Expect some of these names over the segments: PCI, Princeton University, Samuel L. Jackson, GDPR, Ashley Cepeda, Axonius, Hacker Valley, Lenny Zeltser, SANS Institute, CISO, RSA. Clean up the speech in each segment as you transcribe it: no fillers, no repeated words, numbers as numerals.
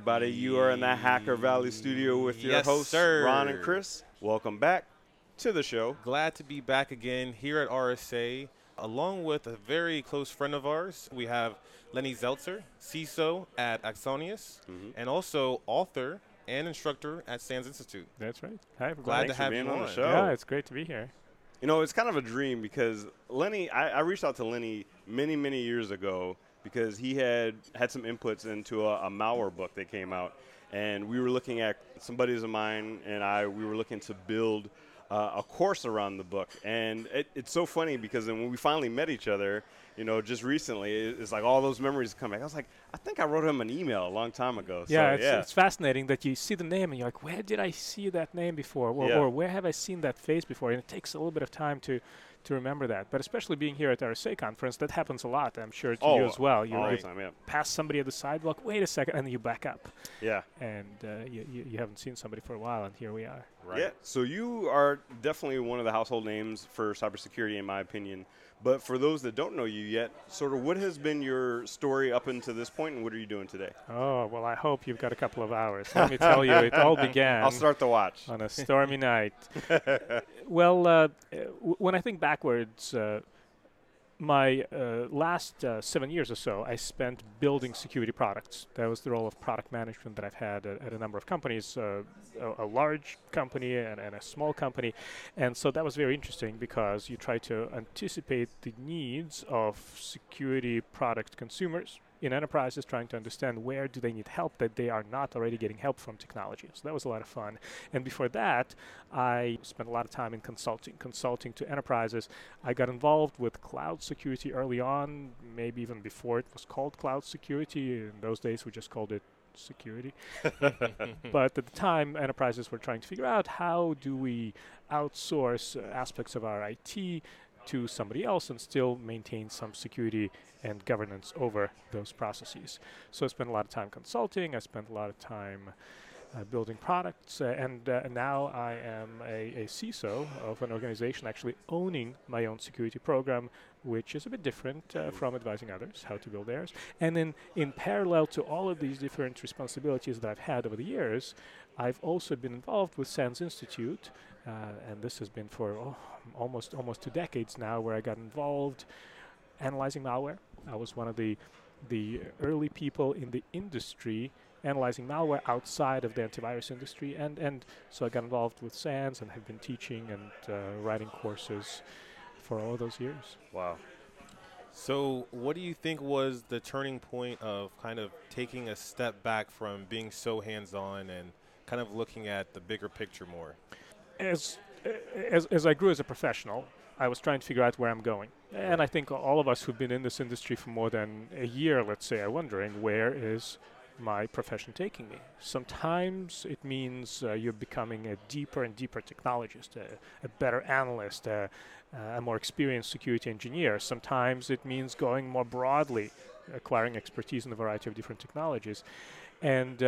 everybody. You are in the Hacker Valley studio with your hosts, Ron and Chris. Welcome back to the show. Glad to be back again here at RSA, along with a very close friend of ours. We have Lenny Zeltser, CISO at Axonius, and also author and instructor at SANS Institute. That's right. Hi, everybody. Glad to have you on the show. Yeah, it's great to be here. You know, it's kind of a dream because Lenny, I reached out to Lenny many, many years ago because he had some inputs into a malware book that came out. And we were looking at, some buddies of mine and I, we were looking to build a course around the book. And it's so funny because then when we finally met each other, you know, just recently, it's like all those memories come back. I was like, I think I wrote him an email a long time ago. Yeah, so, it's fascinating that you see the name and you're like, where did I see that name before? Or where have I seen that face before? And it takes a little bit of time to remember that. But especially being here at the RSA conference, that happens a lot, I'm sure, to you as well. You pass somebody at the sidewalk, wait a second, and you back up. Yeah. And you haven't seen somebody for a while, and here we are. Right. Yeah, so you are definitely one of the household names for cybersecurity, in my opinion. But for those that don't know you yet, sort of what has been your story up until this point, and what are you doing today? Oh, well, I hope you've got a couple of hours. Let me tell you, it all began. I'll start the watch. On a stormy night. Well, when I think backwards, my last 7 years or so, I spent building security products. That was the role of product management that I've had at a number of companies, a large company and a small company. And so that was very interesting because you try to anticipate the needs of security product consumers in enterprises, trying to understand where do they need help that they are not already getting help from technology. So that was a lot of fun. And before that, I spent a lot of time in consulting to enterprises. I got involved with cloud security early on, maybe even before it was called cloud security. In those days, we just called it security. But at the time, enterprises were trying to figure out how do we outsource aspects of our IT to somebody else and still maintain some security and governance over those processes. So I spent a lot of time consulting. I spent a lot of time building products. Now I am a CISO of an organization actually owning my own security program, which is a bit different from advising others how to build theirs. And then in parallel to all of these different responsibilities that I've had over the years, I've also been involved with SANS Institute, and this has been for almost 2 decades now, where I got involved analyzing malware. I was one of the early people in the industry analyzing malware outside of the antivirus industry, and so I got involved with SANS and have been teaching and writing courses for all those years. Wow. So what do you think was the turning point of kind of taking a step back from being so hands-on and kind of looking at the bigger picture more? As I grew as a professional, I was trying to figure out where I'm going. And I think all of us who've been in this industry for more than a year, let's say, are wondering, where is my profession taking me? Sometimes it means you're becoming a deeper and deeper technologist, a better analyst, a more experienced security engineer. Sometimes it means going more broadly, acquiring expertise in a variety of different technologies. And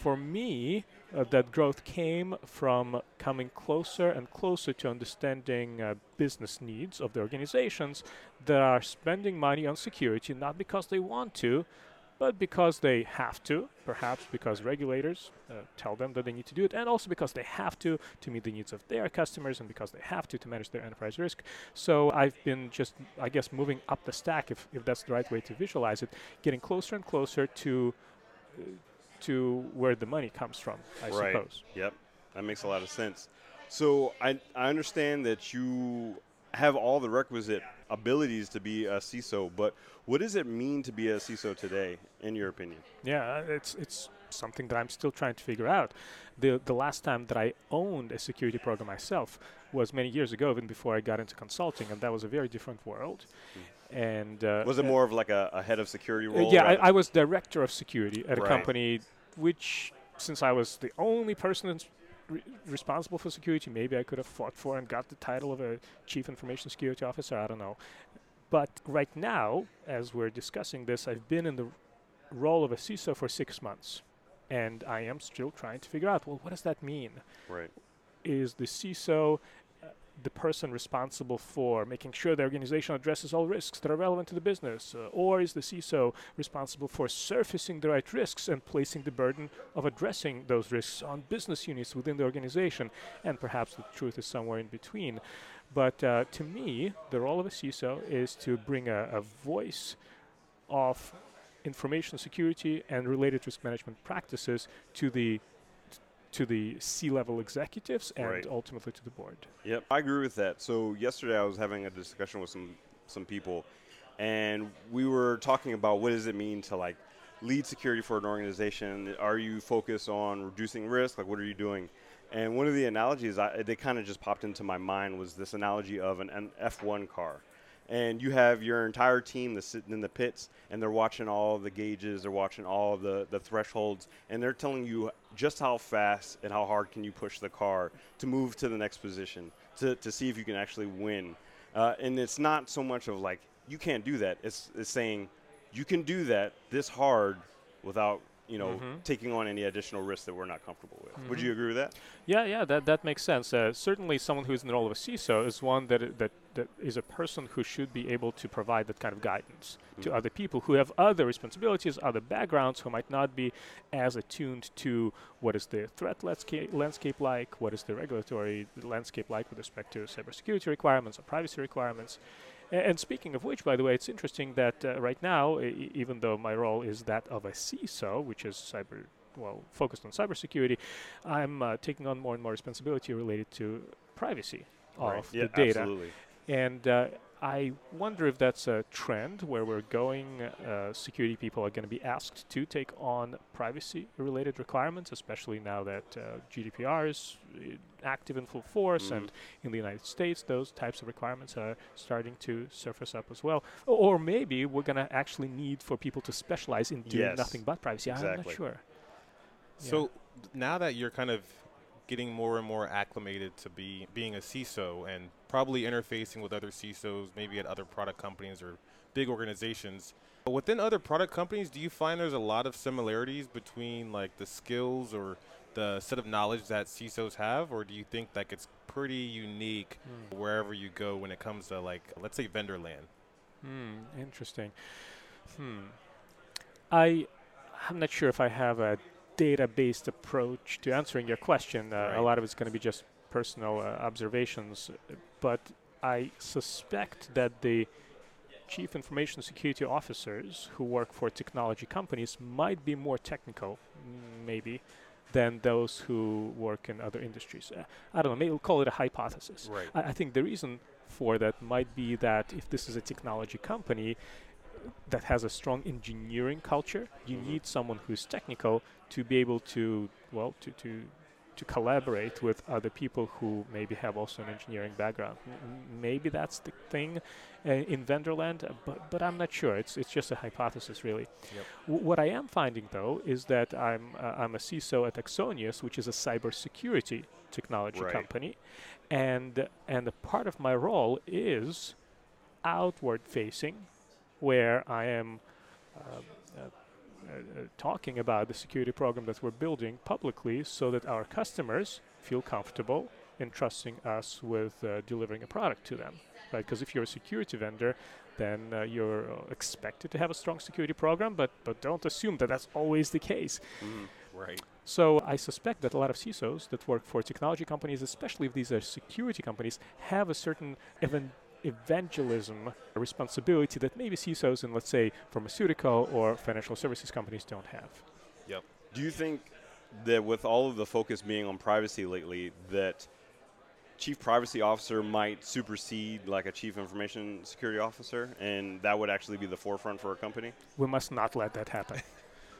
for me, that growth came from coming closer and closer to understanding business needs of the organizations that are spending money on security, not because they want to, but because they have to, perhaps because regulators tell them that they need to do it, and also because they have to meet the needs of their customers, and because they have to manage their enterprise risk. So I've been just, I guess, moving up the stack, if that's the right way to visualize it, getting closer and closer to where the money comes from, I suppose. Yep, that makes a lot of sense. So I understand that you have all the requisite abilities to be a CISO, but what does it mean to be a CISO today, in your opinion? Yeah, it's something that I'm still trying to figure out. The last time that I owned a security program myself was many years ago, even before I got into consulting, and that was a very different world. And was it more of like a head of security role? Yeah, I was director of security at a company, which, since I was the only person responsible for security, maybe I could have fought for and got the title of a chief information security officer, I don't know. But right now, as we're discussing this, I've been in the role of a CISO for 6 months, and I am still trying to figure out, well, what does that mean? Right. Is the CISO the person responsible for making sure the organization addresses all risks that are relevant to the business? Or is the CISO responsible for surfacing the right risks and placing the burden of addressing those risks on business units within the organization? And perhaps the truth is somewhere in between. But to me, the role of a CISO is to bring a voice of information security and related risk management practices to the C-level executives and ultimately to the board. Yep, I agree with that. So yesterday I was having a discussion with some people, and we were talking about what does it mean to like lead security for an organization? Are you focused on reducing risk? Like, what are you doing? And one of the analogies that kind of just popped into my mind was this analogy of an F1 car. And you have your entire team that's sitting in the pits, and they're watching all of the gauges, they're watching all of the thresholds, and they're telling you just how fast and how hard can you push the car to move to the next position, to see if you can actually win. And it's not so much of like, you can't do that. It's saying, you can do that this hard without taking on any additional risks that we're not comfortable with. Mm-hmm. Would you agree with that? Yeah, that makes sense. Certainly someone who is in the role of a CISO is one that is a person who should be able to provide that kind of guidance to other people who have other responsibilities, other backgrounds, who might not be as attuned to what is the threat landscape like, what is the regulatory landscape like with respect to cybersecurity requirements or privacy requirements. And speaking of which, by the way, it's interesting that right now, even though my role is that of a CISO, which is focused on cybersecurity, I'm taking on more and more responsibility related to privacy of the data. Absolutely. And I wonder if that's a trend where we're going. Security people are going to be asked to take on privacy-related requirements, especially now that GDPR is active in full force, and in the United States, those types of requirements are starting to surface up as well. Or maybe we're going to actually need for people to specialize in doing nothing but privacy. Exactly. I'm not sure. So now that you're kind of getting more and more acclimated to being a CISO and probably interfacing with other CISOs, maybe at other product companies or big organizations. But within other product companies, do you find there's a lot of similarities between like the skills or the set of knowledge that CISOs have, or do you think like it's pretty unique wherever you go when it comes to like, let's say vendor land? Interesting. I'm not sure if I have a data-based approach to answering your question. A lot of it's going to be just personal observations, but I suspect that the chief information security officers who work for technology companies might be more technical, maybe, than those who work in other industries. I don't know, maybe we'll call it a hypothesis. Right. I think the reason for that might be that if this is a technology company that has a strong engineering culture, you need someone who's technical to be able to collaborate with other people who maybe have also an engineering background. Maybe that's the thing in Vendorland, but I'm not sure. It's just a hypothesis, really. Yep. What I am finding, though, is that I'm a CISO at Axonius, which is a cybersecurity technology company, and a part of my role is outward-facing, where I am talking about the security program that we're building publicly so that our customers feel comfortable in trusting us with delivering a product to them, right? Because if you're a security vendor, then you're expected to have a strong security program, but don't assume that that's always the case. Right. So I suspect that a lot of CISOs that work for technology companies, especially if these are security companies, have a certain evangelism responsibility that maybe CISOs in, let's say, pharmaceutical or financial services companies don't have. Yep. Do you think that with all of the focus being on privacy lately, that chief privacy officer might supersede like a chief information security officer, and that would actually be the forefront for a company? We must not let that happen.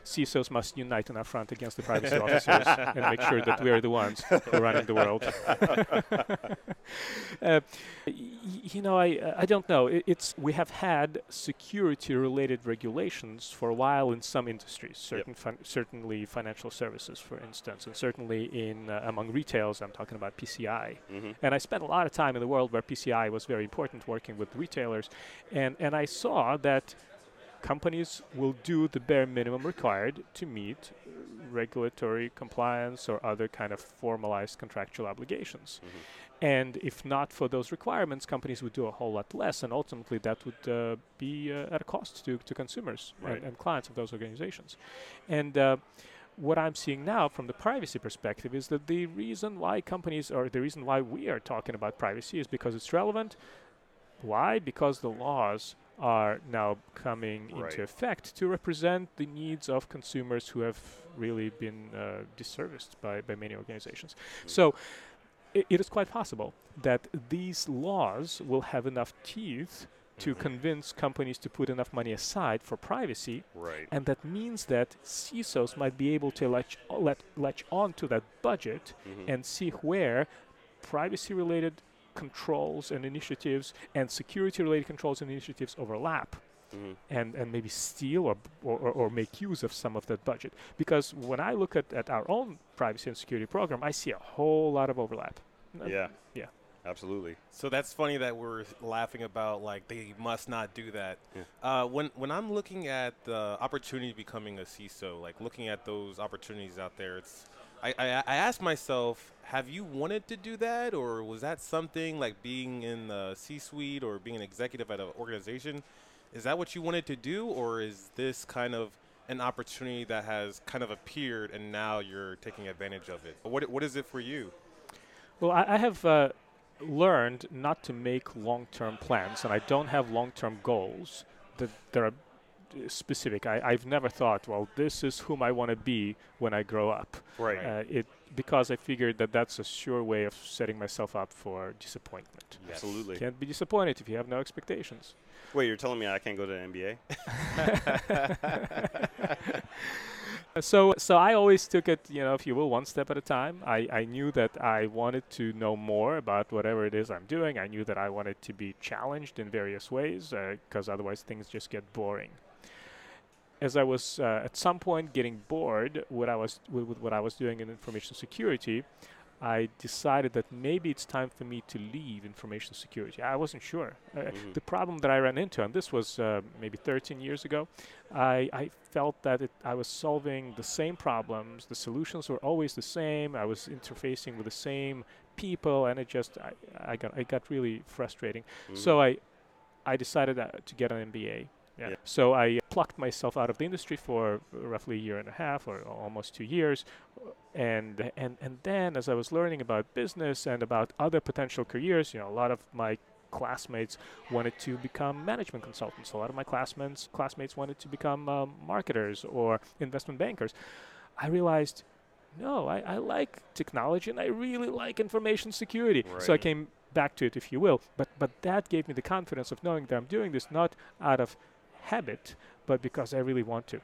CISOs must unite in our front against the privacy officers and make sure that we are the ones who are running the world. I don't know. We have had security-related regulations for a while in some industries, certainly financial services, for instance, and certainly in among retails, I'm talking about PCI. And I spent a lot of time in the world where PCI was very important, working with retailers, and I saw that companies will do the bare minimum required to meet regulatory compliance or other kind of formalized contractual obligations. Mm-hmm. And if not for those requirements, companies would do a whole lot less, and ultimately that would be at a cost to consumers and clients of those organizations. And what I'm seeing now from the privacy perspective is that the reason why companies, or the reason why we are talking about privacy, is because it's relevant. Why? Because the laws are now coming into effect to represent the needs of consumers who have really been disserviced by many organizations. So it is quite possible that these laws will have enough teeth to convince companies to put enough money aside for privacy. Right. And that means that CISOs might be able to latch on to that budget and see where privacy-related controls and initiatives and security-related controls and initiatives overlap, and maybe steal or make use of some of that budget. Because when I look at our own privacy and security program, I see a whole lot of overlap. Yeah. Absolutely. So that's funny that we're laughing about, like, they must not do that. Yeah. When I'm looking at the opportunity of becoming a CISO, like looking at those opportunities out there, it's I asked myself, have you wanted to do that? Or was that something like being in the C-suite or being an executive at an organization? Is that what you wanted to do? Or is this kind of an opportunity that has kind of appeared and now you're taking advantage of it? What is it for you? Well, I have... learned not to make long-term plans, and I don't have long-term goals that there are specific. I've never thought, well, this is whom I want to be when I grow up. Right. Because I figured that that's a sure way of setting myself up for disappointment. Yes. Absolutely. Can't be disappointed if you have no expectations. Wait, you're telling me I can't go to an MBA? So I always took it, if you will, one step at a time. I knew that I wanted to know more about whatever it is I'm doing. I knew that I wanted to be challenged in various ways because otherwise things just get boring. As I was at some point getting bored with what I was doing in information security, I decided that maybe it's time for me to leave information security. I wasn't sure. The problem that I ran into, and this was maybe 13 years ago, I felt that I was solving the same problems. The solutions were always the same. I was interfacing with the same people, and it just I got really frustrating. So I decided to get an MBA. Yeah. So I plucked myself out of the industry for roughly a year and a half or almost 2 years. And then as I was learning about business and about other potential careers, a lot of my classmates wanted to become management consultants. A lot of my classmates wanted to become marketers or investment bankers. I realized, no, I like technology and I really like information security. Right. So I came back to it, if you will. But that gave me the confidence of knowing that I'm doing this not out of habit, but because I really want to.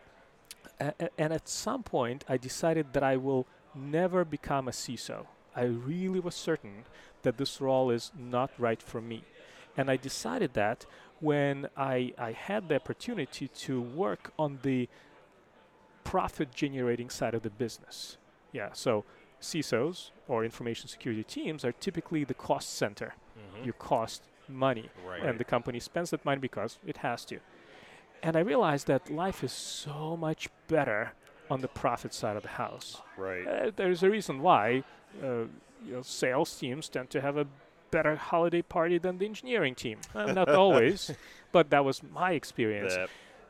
And at some point, I decided that I will never become a CISO. I really was certain that this role is not right for me. And I decided that when I had the opportunity to work on the profit-generating side of the business. Yeah, so CISOs or information security teams are typically the cost center. You cost money, and the company spends that money because it has to. And I realized that life is so much better on the profit side of the house. Right. There's a reason why sales teams tend to have a better holiday party than the engineering team. Not always, but that was my experience.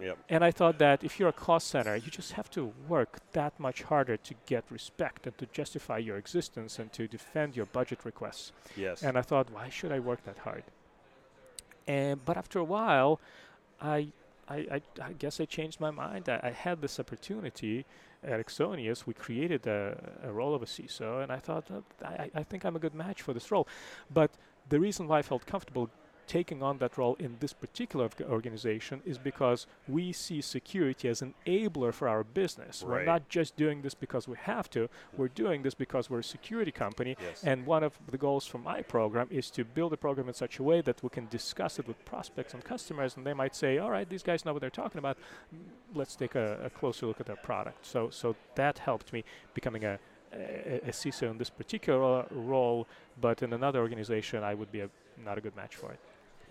Yep. And I thought that if you're a cost center, you just have to work that much harder to get respect and to justify your existence and to defend your budget requests. Yes. And I thought, why should I work that hard? But after a while, I guess I changed my mind. I had this opportunity at Axonius. We created a role of a CISO, and I thought, I think I'm a good match for this role. But the reason why I felt comfortable taking on that role in this particular organization is because we see security as an enabler for our business. Right. We're not just doing this because we have to. We're doing this because we're a security company. Yes. And one of the goals from my program is to build a program in such a way that we can discuss it with prospects and customers, and they might say, all right, these guys know what they're talking about. Let's take a closer look at their product. So that helped me becoming a CISO in this particular role, but in another organization, I would be not a good match for it.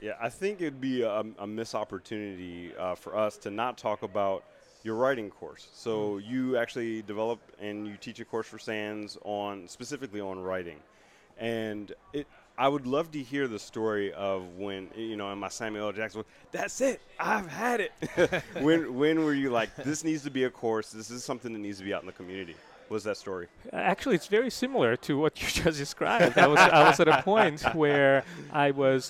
Yeah, I think it'd be a missed opportunity for us to not talk about your writing course. So you actually develop and you teach a course for SANS on specifically on writing. And I would love to hear the story of when, you know, in my Samuel L. Jackson, that's it, I've had it. When were you like, this needs to be a course, this is something that needs to be out in the community? What was that story? Actually, it's very similar to what you just described. I was at a point where I was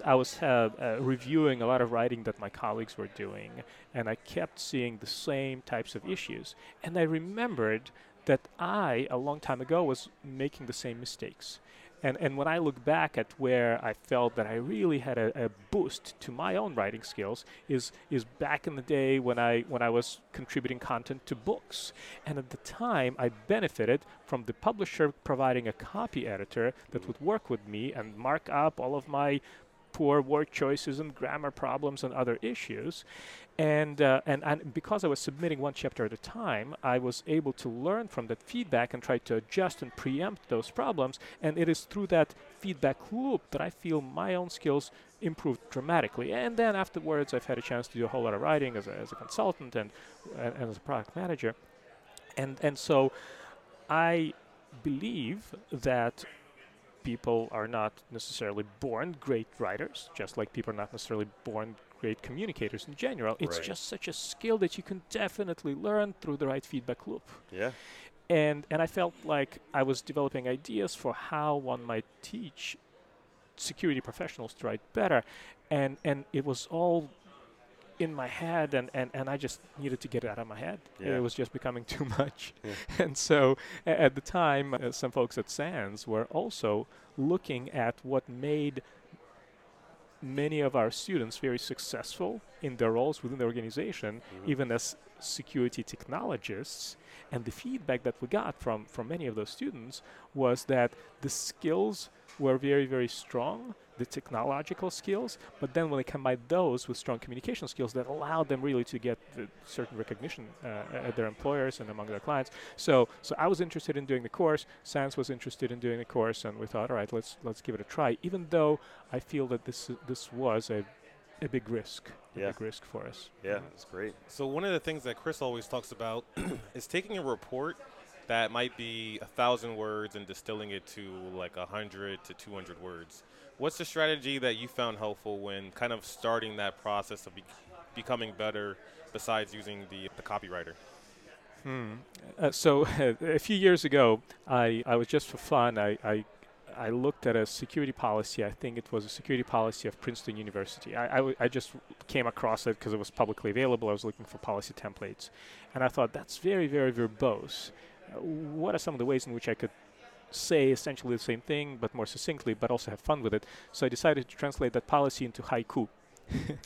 reviewing a lot of writing that my colleagues were doing, and I kept seeing the same types of issues. And I remembered that I, a long time ago, was making the same mistakes. And when I look back at where I felt that I really had a boost to my own writing skills is back in the day when I was contributing content to books. And at the time, I benefited from the publisher providing a copy editor that would work with me and mark up all of my poor word choices and grammar problems and other issues. And because I was submitting one chapter at a time, I was able to learn from that feedback and try to adjust and preempt those problems. And it is through that feedback loop that I feel my own skills improved dramatically. And then afterwards, I've had a chance to do a whole lot of writing as a consultant and as a product manager. And so I believe that people are not necessarily born great writers, just like people are not necessarily born great communicators in general. It's right. Just such a skill that you can definitely learn through the right feedback loop. Yeah. And I felt like I was developing ideas for how one might teach security professionals to write better. And it was all in my head, and I just needed to get it out of my head. Yeah. It was just becoming too much. Yeah. And so at the time, some folks at SANS were also looking at what made many of our students very successful in their roles within the organization, even as security technologists. And the feedback that we got from many of those students was that the skills were very, very strong, the technological skills, but then when they combined those with strong communication skills, that allowed them really to get certain recognition at their employers and among their clients. So I was interested in doing the course, SANS was interested in doing the course, and we thought, all right, let's give it a try, even though I feel that this was a big risk, yeah. A big risk for us. Yeah, that's great. So one of the things that Chris always talks about is taking a report that might be 1,000 words and distilling it to like 100 to 200 words. What's the strategy that you found helpful when kind of starting that process of becoming better besides using the copywriter? So a few years ago, I was just for fun, I looked at a security policy. I think it was a security policy of Princeton University. I just came across it because it was publicly available. I was looking for policy templates. And I thought, that's very, very verbose. What are some of the ways in which I could say essentially the same thing, but more succinctly, but also have fun with it? So I decided to translate that policy into haiku.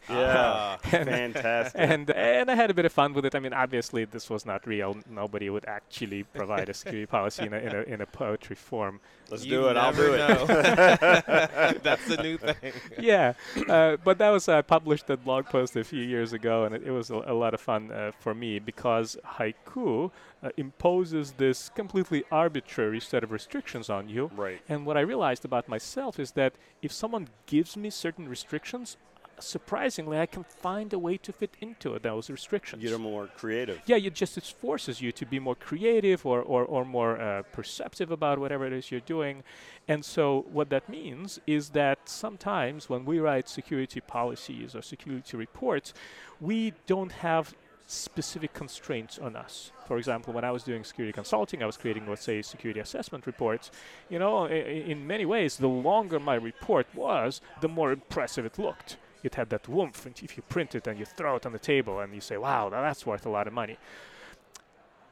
Yeah, fantastic. And I had a bit of fun with it. I mean, obviously, this was not real. Nobody would actually provide a security policy in a poetry form. Let's do it. I'll do it. That's the new thing. Yeah, but that was I published that blog post a few years ago, and it was a lot of fun for me because haiku imposes this completely arbitrary set of restrictions on you. Right. And what I realized about myself is that if someone gives me certain restrictions, surprisingly, I can find a way to fit into those restrictions. You're more creative. Yeah, it forces you to be more creative or more perceptive about whatever it is you're doing. And so what that means is that sometimes when we write security policies or security reports, we don't have specific constraints on us. For example, when I was doing security consulting, I was creating, let's say, security assessment reports. You know, in many ways, the longer my report was, the more impressive it looked. It had that woomph, and if you print it and you throw it on the table and you say, wow, now that's worth a lot of money.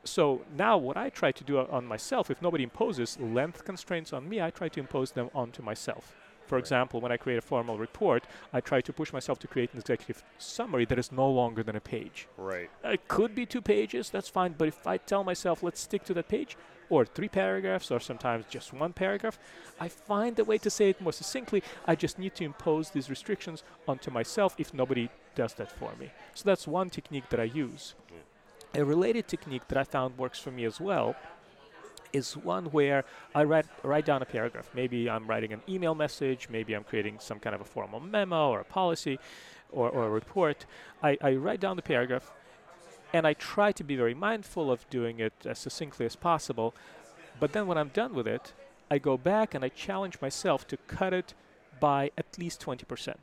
So now what I try to do on myself, if nobody imposes length constraints on me, I try to impose them onto myself. For example, when I create a formal report, I try to push myself to create an executive summary that is no longer than a page. Right. It could be 2 pages, that's fine, but if I tell myself, let's stick to that page, or 3 paragraphs, or sometimes just 1 paragraph, I find a way to say it more succinctly. I just need to impose these restrictions onto myself if nobody does that for me. So that's one technique that I use. A related technique that I found works for me as well is one where I write down a paragraph. Maybe I'm writing an email message, maybe I'm creating some kind of a formal memo or a policy or a report. I write down the paragraph, and I try to be very mindful of doing it as succinctly as possible. But then when I'm done with it, I go back and I challenge myself to cut it by at least 20%.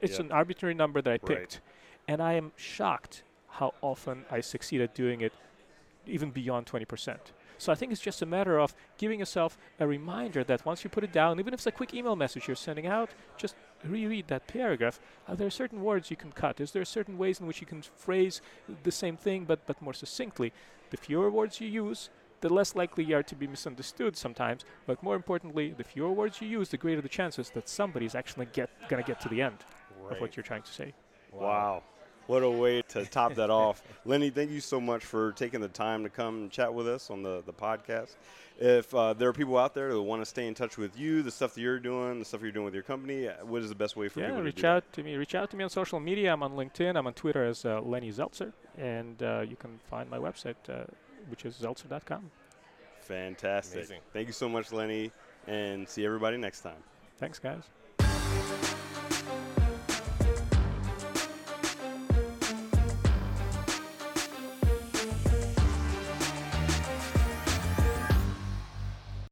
It's an arbitrary number that I picked. And I am shocked how often I succeed at doing it even beyond 20%. So I think it's just a matter of giving yourself a reminder that once you put it down, even if it's a quick email message you're sending out, just reread that paragraph. Are there certain words you can cut? Is there certain ways in which you can phrase the same thing but more succinctly? The fewer words you use, the less likely you are to be misunderstood sometimes. But more importantly, the fewer words you use, the greater the chances that somebody's actually going to get to the end of what you're trying to say. Wow. What a way to top that off. Lenny, thank you so much for taking the time to come and chat with us on the podcast. If there are people out there that want to stay in touch with you, the stuff that you're doing, the stuff you're doing with your company, what is the best way for people to reach out to me? Reach out to me on social media. I'm on LinkedIn. I'm on Twitter as Lenny Zeltser. And you can find my website, which is zeltser.com. Fantastic. Amazing. Thank you so much, Lenny. And see everybody next time. Thanks, guys.